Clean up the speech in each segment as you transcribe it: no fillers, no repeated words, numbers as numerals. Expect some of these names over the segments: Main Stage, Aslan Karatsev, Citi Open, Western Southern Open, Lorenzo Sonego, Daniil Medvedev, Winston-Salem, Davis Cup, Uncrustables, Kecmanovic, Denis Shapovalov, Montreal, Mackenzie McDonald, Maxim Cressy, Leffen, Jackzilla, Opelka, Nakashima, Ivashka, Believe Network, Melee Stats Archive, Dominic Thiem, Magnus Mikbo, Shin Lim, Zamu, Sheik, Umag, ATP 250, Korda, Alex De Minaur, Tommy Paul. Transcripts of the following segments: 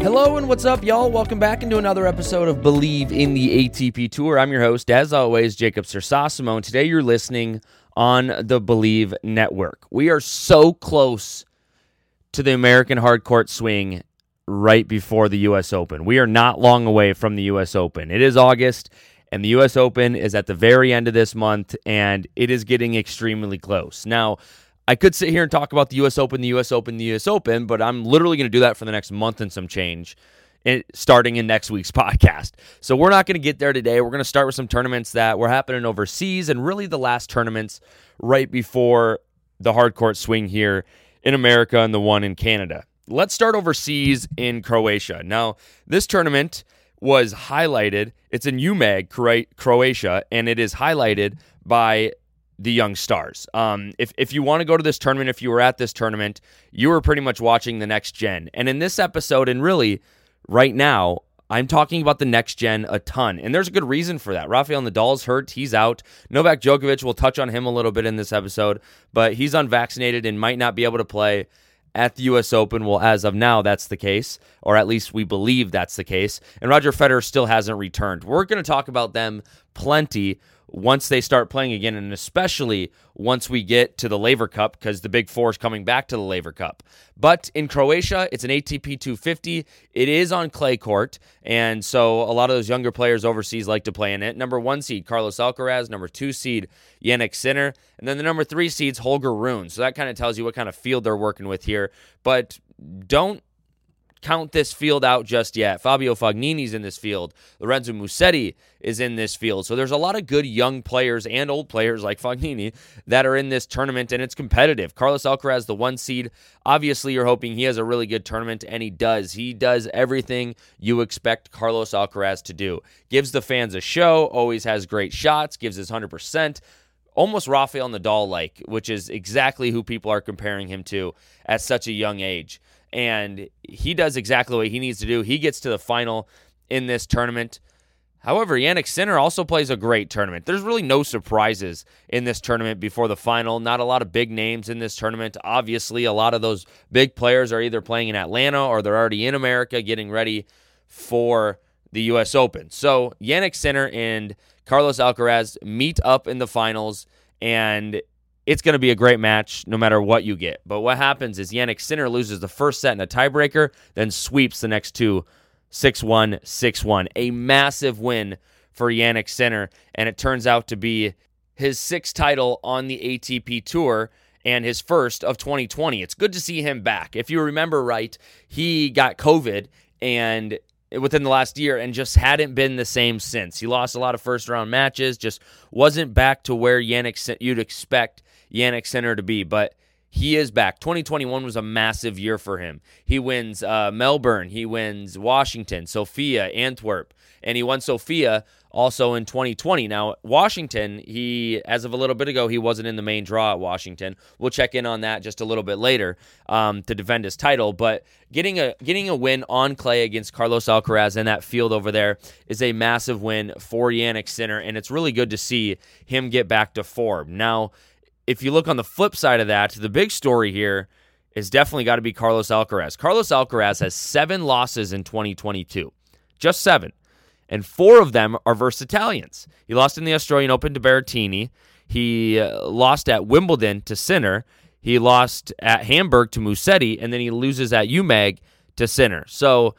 Hello and what's up, y'all? Welcome back into another episode of Believe in the ATP Tour. I'm your host, as always, Jacob Cersosimo, and today you're listening on the Believe Network. We are so close to the American hardcourt swing right before the U.S. Open. We are not long away from the U.S. Open. It is August, and the U.S. Open is at the very end of this month, and it is getting extremely close. Now, I could sit here and talk about the U.S. Open, the U.S. Open, the U.S. Open, but I'm literally going to do that for the next month and some change, starting in next week's podcast. So we're not going to get there today. We're going to start with some tournaments that were happening overseas and really the last tournaments right before the hardcourt swing here in America and the one in Canada. Let's start overseas in Croatia. Now, this tournament was highlighted. It's in Umag, Croatia, and it is highlighted by the young stars. If you want to go to this tournament, if you were at this tournament, you were pretty much watching the next gen. And in this episode, and really right now, I'm talking about the next gen a ton, and there's a good reason for that. Rafael Nadal's hurt. He's out. Novak Djokovic, we'll touch on him a little bit in this episode, but he's unvaccinated and might not be able to play at the U.S. Open. Well, as of now, that's the case, or at least we believe that's the case, and Roger Federer still hasn't returned. We're going to talk about them plenty once they start playing again, and especially once we get to the Laver Cup, because the Big Four is coming back to the Laver Cup. But in Croatia, it's an ATP 250. It is on clay court, and so a lot of those younger players overseas like to play in it. Number one seed, Carlos Alcaraz. Number two seed, Jannik Sinner. And then the number three seed's Holger Rune. So that kind of tells you what kind of field they're working with here. But don't count this field out just yet. Fabio Fognini's in this field. Lorenzo Musetti is in this field. So there's a lot of good young players and old players like Fognini that are in this tournament, and it's competitive. Carlos Alcaraz, the one seed, obviously you're hoping he has a really good tournament, and he does. He does everything you expect Carlos Alcaraz to do. Gives the fans a show, always has great shots, gives his 100%. Almost Rafael Nadal-like, which is exactly who people are comparing him to at such a young age. And he does exactly what he needs to do. He gets to the final in this tournament. However, Jannik Sinner also plays a great tournament. There's really no surprises in this tournament before the final. Not a lot of big names in this tournament. Obviously, a lot of those big players are either playing in Atlanta or they're already in America getting ready for the U.S. Open. So Jannik Sinner and Carlos Alcaraz meet up in the finals, and it's going to be a great match no matter what you get. But what happens is Jannik Sinner loses the first set in a tiebreaker, then sweeps the next two, 6-1, 6-1. A massive win for Jannik Sinner, and it turns out to be his sixth title on the ATP Tour and his first of 2020. It's good to see him back. If you remember right, he got COVID and within the last year and just hadn't been the same since. He lost a lot of first-round matches, just wasn't back to where you'd expect Jannik Sinner to be, but he is back. 2021 was a massive year for him. He wins Melbourne, he wins Washington, Sofia, Antwerp, and he won Sofia also in 2020. Now, Washington, he, as of a little bit ago, he wasn't in the main draw at Washington. We'll check in on that just a little bit later to defend his title, but getting a win on clay against Carlos Alcaraz in that field over there is a massive win for Jannik Sinner, and it's really good to see him get back to form. Now, if you look on the flip side of that, the big story here is definitely got to be Carlos Alcaraz. Carlos Alcaraz has 7 losses in 2022, just 7, and 4 of them are versus Italians. He lost in the Australian Open to Berrettini. He lost at Wimbledon to Sinner. He lost at Hamburg to Musetti, and then he loses at Umag to Sinner. So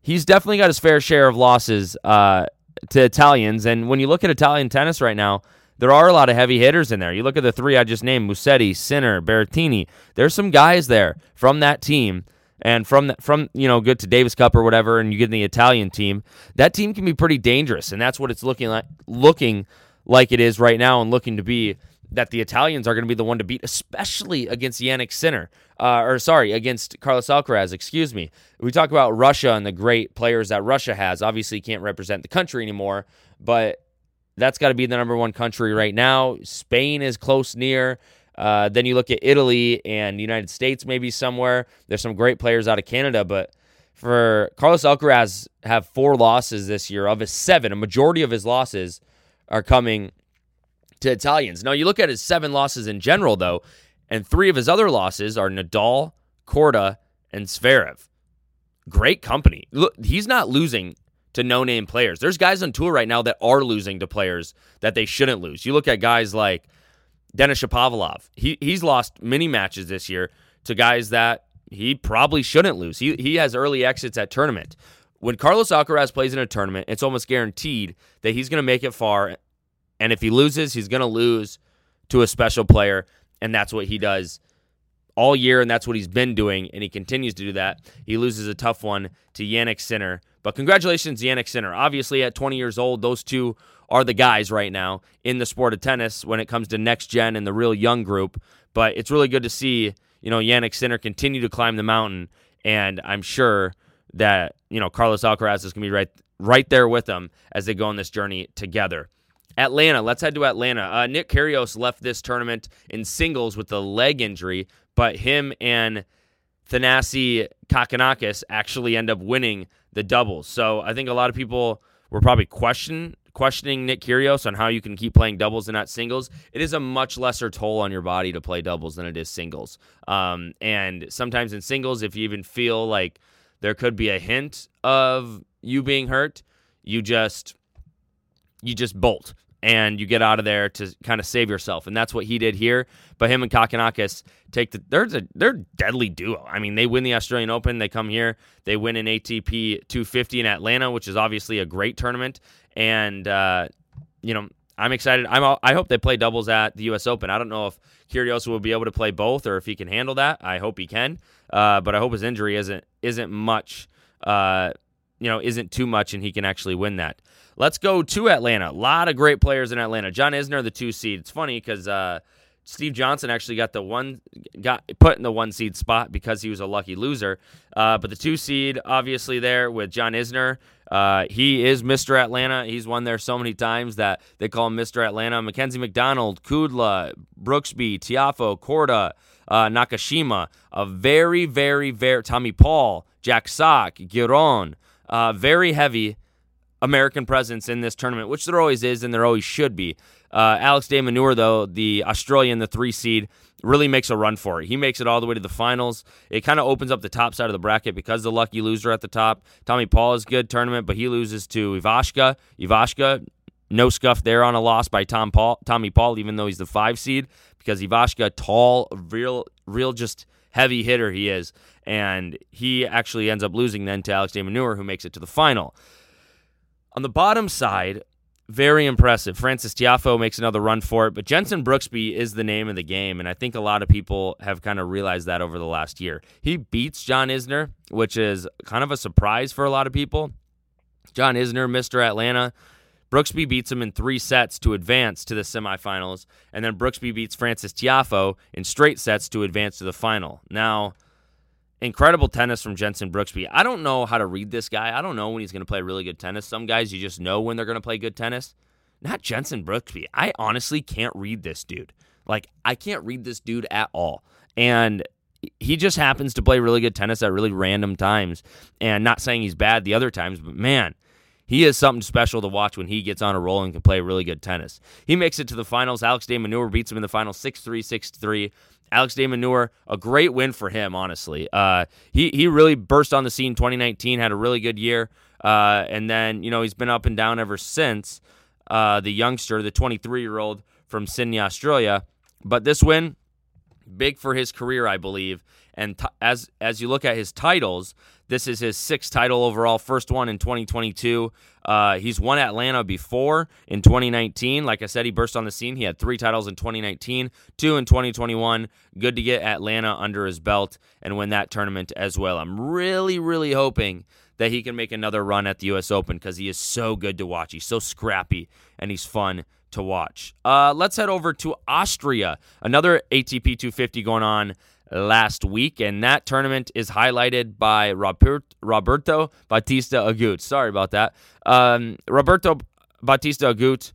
he's definitely got his fair share of losses to Italians, and when you look at Italian tennis right now, there are a lot of heavy hitters in there. You look at the three I just named, Musetti, Sinner, Berrettini. There's some guys there from that team and from good to Davis Cup or whatever, and you get in the Italian team. That team can be pretty dangerous, and that's what it's looking like it is right now and looking to be that the Italians are going to be the one to beat, especially against against Carlos Alcaraz, excuse me. We talk about Russia and the great players that Russia has. Obviously, can't represent the country anymore, but that's got to be the number one country right now. Spain is close near. Then you look at Italy and the United States maybe somewhere. There's some great players out of Canada, but for Carlos Alcaraz have 4 losses this year of his 7. A majority of his losses are coming to Italians. Now, you look at his 7 losses in general, though, and 3 of his other losses are Nadal, Korda, and Zverev. Great company. Look, he's not losing to no-name players. There's guys on tour right now that are losing to players that they shouldn't lose. You look at guys like Denis Shapovalov. He's lost many matches this year to guys that he probably shouldn't lose. He has early exits at tournament. When Carlos Alcaraz plays in a tournament, it's almost guaranteed that he's going to make it far. And if he loses, he's going to lose to a special player. And that's what he does all year, and that's what he's been doing, and he continues to do that. He loses a tough one to Jannik Sinner. But congratulations, Jannik Sinner. Obviously, at 20 years old, those two are the guys right now in the sport of tennis when it comes to next gen and the real young group. But it's really good to see, you know, Jannik Sinner continue to climb the mountain, and I'm sure that, you know, Carlos Alcaraz is going to be right there with them as they go on this journey together. Atlanta, let's head to Atlanta. Nick Kyrgios left this tournament in singles with a leg injury, but him and Thanasi Kakanakis actually end up winning the doubles. So I think a lot of people were probably questioning Nick Kyrgios on how you can keep playing doubles and not singles. It is a much lesser toll on your body to play doubles than it is singles. And sometimes in singles, if you even feel like there could be a hint of you being hurt, you just bolt and you get out of there to kind of save yourself. And that's what he did here. But him and Kakanakis they're deadly duo. I mean, they win the Australian Open. They come here. They win an ATP 250 in Atlanta, which is obviously a great tournament. And, you know, I'm excited. I hope they play doubles at the U.S. Open. I don't know if Kyrgios will be able to play both or if he can handle that. I hope he can. But I hope his injury isn't much, isn't too much, and he can actually win that. Let's go to Atlanta. A lot of great players in Atlanta. John Isner, the 2 seed. It's funny because Steve Johnson actually got put in the 1 seed spot because he was a lucky loser. But the 2 seed, obviously, there with John Isner. He is Mr. Atlanta. He's won there so many times that they call him Mr. Atlanta. Mackenzie McDonald, Kudla, Brooksby, Tiafoe, Korda, Nakashima, a very, very, very Tommy Paul, Jack Sock, Giron, very heavy American presence in this tournament, which there always is and there always should be. Alex De Minaur, though, the Australian, the 3 seed, really makes a run for it. He makes it all the way to the finals. It kind of opens up the top side of the bracket because the lucky loser at the top. Tommy Paul is good tournament, but he loses to Ivashka. Ivashka, no scuff there on a loss by Tommy Paul, even though he's the 5 seed, because Ivashka, tall, real just heavy hitter he is. And he actually ends up losing then to Alex De Minaur, who makes it to the final. On the bottom side, very impressive. Francis Tiafoe makes another run for it, but Jensen Brooksby is the name of the game, and I think a lot of people have kind of realized that over the last year. He beats John Isner, which is kind of a surprise for a lot of people. John Isner, Mr. Atlanta. Brooksby beats him in 3 sets to advance to the semifinals, and then Brooksby beats Francis Tiafoe in straight sets to advance to the final. Now, incredible tennis from Jensen Brooksby. I don't know how to read this guy. I don't know when he's going to play really good tennis. Some guys, you just know when they're going to play good tennis. Not Jensen Brooksby. I honestly can't read this dude. Like, I can't read this dude at all. And he just happens to play really good tennis at really random times. And not saying he's bad the other times, but man, he is something special to watch when he gets on a roll and can play really good tennis. He makes it to the finals. Alex De Minaur beats him in the finals 6-3, 6-3. Alex De Minaur, a great win for him, honestly. He really burst on the scene 2019, had a really good year, and then, you know, he's been up and down ever since, the youngster, the 23-year-old from Sydney, Australia. But this win, big for his career, I believe. And as you look at his titles, this is his 6th title overall, first one in 2022. He's won Atlanta before in 2019. Like I said, he burst on the scene. He had 3 titles in 2019, 2 in 2021. Good to get Atlanta under his belt and win that tournament as well. I'm really, really hoping that he can make another run at the U.S. Open because he is so good to watch. He's so scrappy, and he's fun to watch. Let's head over to Austria. Another ATP 250 going on last week, and that tournament is highlighted by Roberto Bautista Agut. Sorry about that. Roberto Bautista Agut,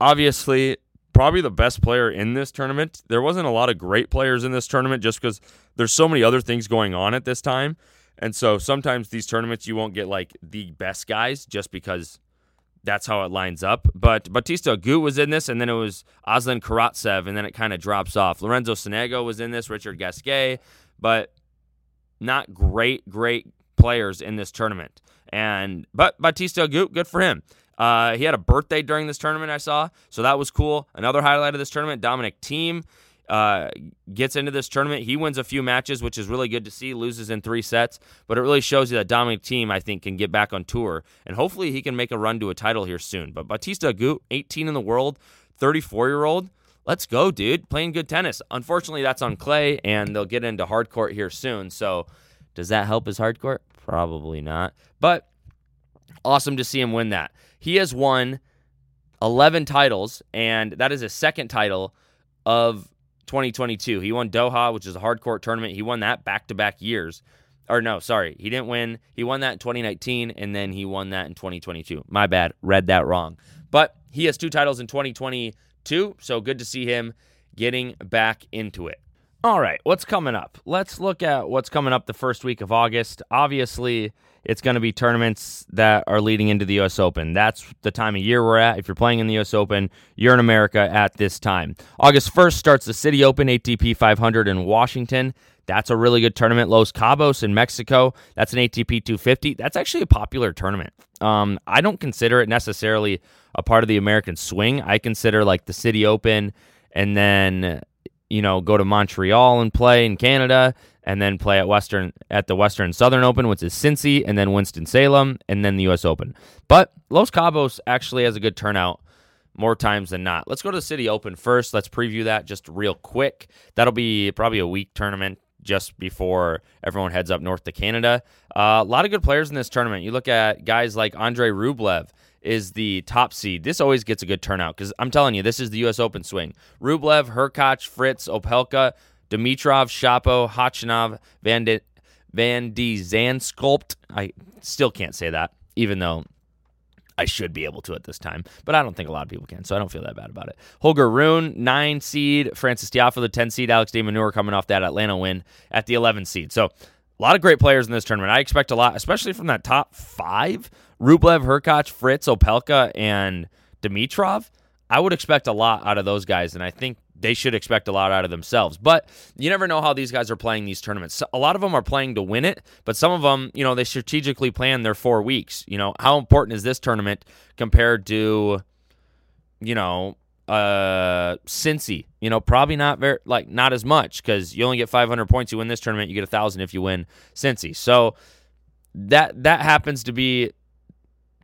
obviously probably the best player in this tournament. There wasn't a lot of great players in this tournament just because there's so many other things going on at this time. And so sometimes these tournaments you won't get like the best guys just because that's how it lines up. But Batista Agut was in this, and then it was Aslan Karatsev, and then it kind of drops off. Lorenzo Sonego was in this, Richard Gasquet, but not great players in this tournament. But Batista Agut, good for him. He had a birthday during this tournament, I saw, so that was cool. Another highlight of this tournament, Dominic Thiem gets into this tournament. He wins a few matches, which is really good to see, loses in 3 sets, but it really shows you that Dominic Thiem, I think, can get back on tour, and hopefully he can make a run to a title here soon. But Batista Agut, 18 in the world, 34-year-old, let's go, dude, playing good tennis. Unfortunately, that's on clay, and they'll get into hard court here soon, so does that help his hard court? Probably not, but awesome to see him win that. He has won 11 titles, and that is his second title of 2022. He won Doha, which is a hard court tournament. He won that back-to-back years. Or no, sorry, he didn't win. He won that in 2019, and then he won that in 2022. My bad, read that wrong. But he has 2 titles in 2022, so good to see him getting back into it. All right, what's coming up? Let's look at what's coming up the first week of August. Obviously, it's going to be tournaments that are leading into the U.S. Open. That's the time of year we're at. If you're playing in the U.S. Open, you're in America at this time. August 1st starts the Citi Open, ATP 500 in Washington. That's a really good tournament. Los Cabos in Mexico. That's an ATP 250. That's actually a popular tournament. I don't consider it necessarily a part of the American swing. I consider like the Citi Open and then go to Montreal and play in Canada, and then play at the Western Southern Open, which is Cincy, and then Winston-Salem, and then the U.S. Open. But Los Cabos actually has a good turnout more times than not. Let's go to the Citi Open first. Let's preview that just real quick. That'll be probably a week tournament just before everyone heads up north to Canada. A lot of good players in this tournament. You look at guys like Andrei Rublev is the top seed. This always gets a good turnout because I'm telling you, this is the U.S. Open swing. Rublev, Hurkacz, Fritz, Opelka, Dimitrov, Shapo, Hachinov, Van de Zandsculpt. I still can't say that, even though I should be able to at this time, but I don't think a lot of people can, so I don't feel that bad about it. Holger Rune, 9 seed. Francis Tiafoe, the 10 seed. Alex De Minaur coming off that Atlanta win at the 11 seed. So a lot of great players in this tournament. I expect a lot, especially from that top 5. Rublev, Hurkacz, Fritz, Opelka, and Dimitrov. I would expect a lot out of those guys, and I think they should expect a lot out of themselves. But you never know how these guys are playing these tournaments. A lot of them are playing to win it, but some of them, they strategically plan their 4 weeks. How important is this tournament compared to, Cincy? Probably not very, not as much, because you only get 500 points. You win this tournament, you get 1,000 if you win Cincy. So that happens to be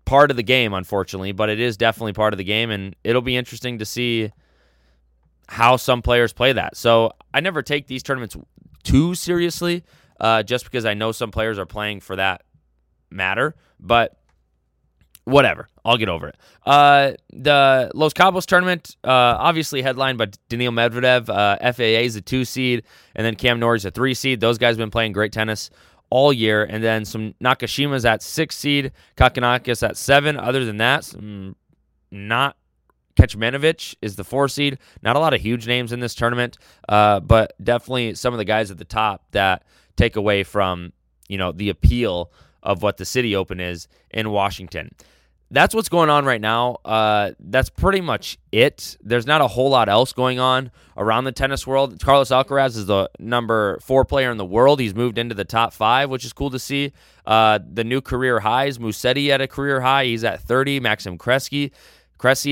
part of the game, unfortunately, but it is definitely part of the game, and it'll be interesting to see how some players play that. So I never take these tournaments too seriously, just because I know some players are playing for that matter, but whatever, I'll get over it. The Los Cabos tournament, obviously headlined by Daniil Medvedev. FAA is a 2 seed, and then Cam Norrie's a 3 seed. Those guys have been playing great tennis all year, and then some Nakashima's at 6 seed, Kakanakis at 7. Other than that, not Kecmanovic is the 4 seed. Not a lot of huge names in this tournament, but definitely some of the guys at the top that take away from the appeal of what the Citi Open is in Washington. That's what's going on right now. That's pretty much it. There's not a whole lot else going on around the tennis world. Carlos Alcaraz is the number 4 player in the world. He's moved into the top 5, which is cool to see. The new career highs. Musetti at a career high. He's at 30. Maxim Cressy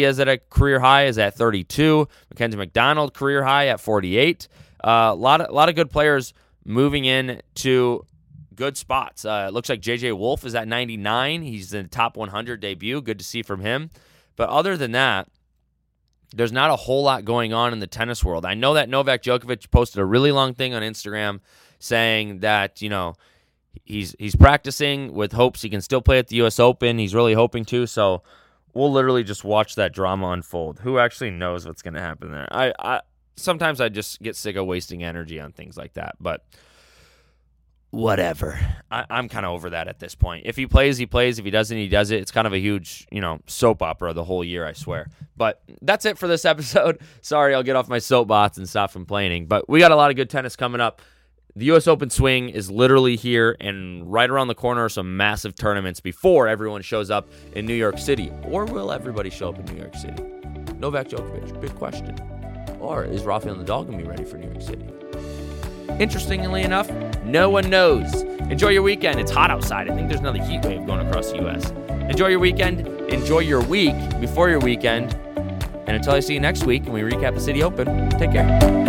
is at a career high. Is at 32. Mackenzie McDonald, career high at 48. A lot of good players moving in to good spots. It looks like J.J. Wolf is at 99. He's in the top 100 debut. Good to see from him. But other than that, there's not a whole lot going on in the tennis world. I know that Novak Djokovic posted a really long thing on Instagram saying that, he's practicing with hopes he can still play at the U.S. Open. He's really hoping to. So we'll literally just watch that drama unfold. Who actually knows what's going to happen there? Sometimes I just get sick of wasting energy on things like that. But whatever. I'm kind of over that at this point. If he plays, he plays. If he doesn't, he does it. It's kind of a huge, soap opera the whole year, I swear. But that's it for this episode. Sorry, I'll get off my soapbox and stop complaining. But we got a lot of good tennis coming up. The U.S. Open swing is literally here, and right around the corner are some massive tournaments before everyone shows up in New York City. Or will everybody show up in New York City? Novak Djokovic, big question. Or is Rafael Nadal going to be ready for New York City? Interestingly enough, no one knows. Enjoy your weekend. It's hot outside. I think there's another heat wave going across the U.S. Enjoy your weekend. Enjoy your week before your weekend. And until I see you next week and we recap the Citi Open, take care.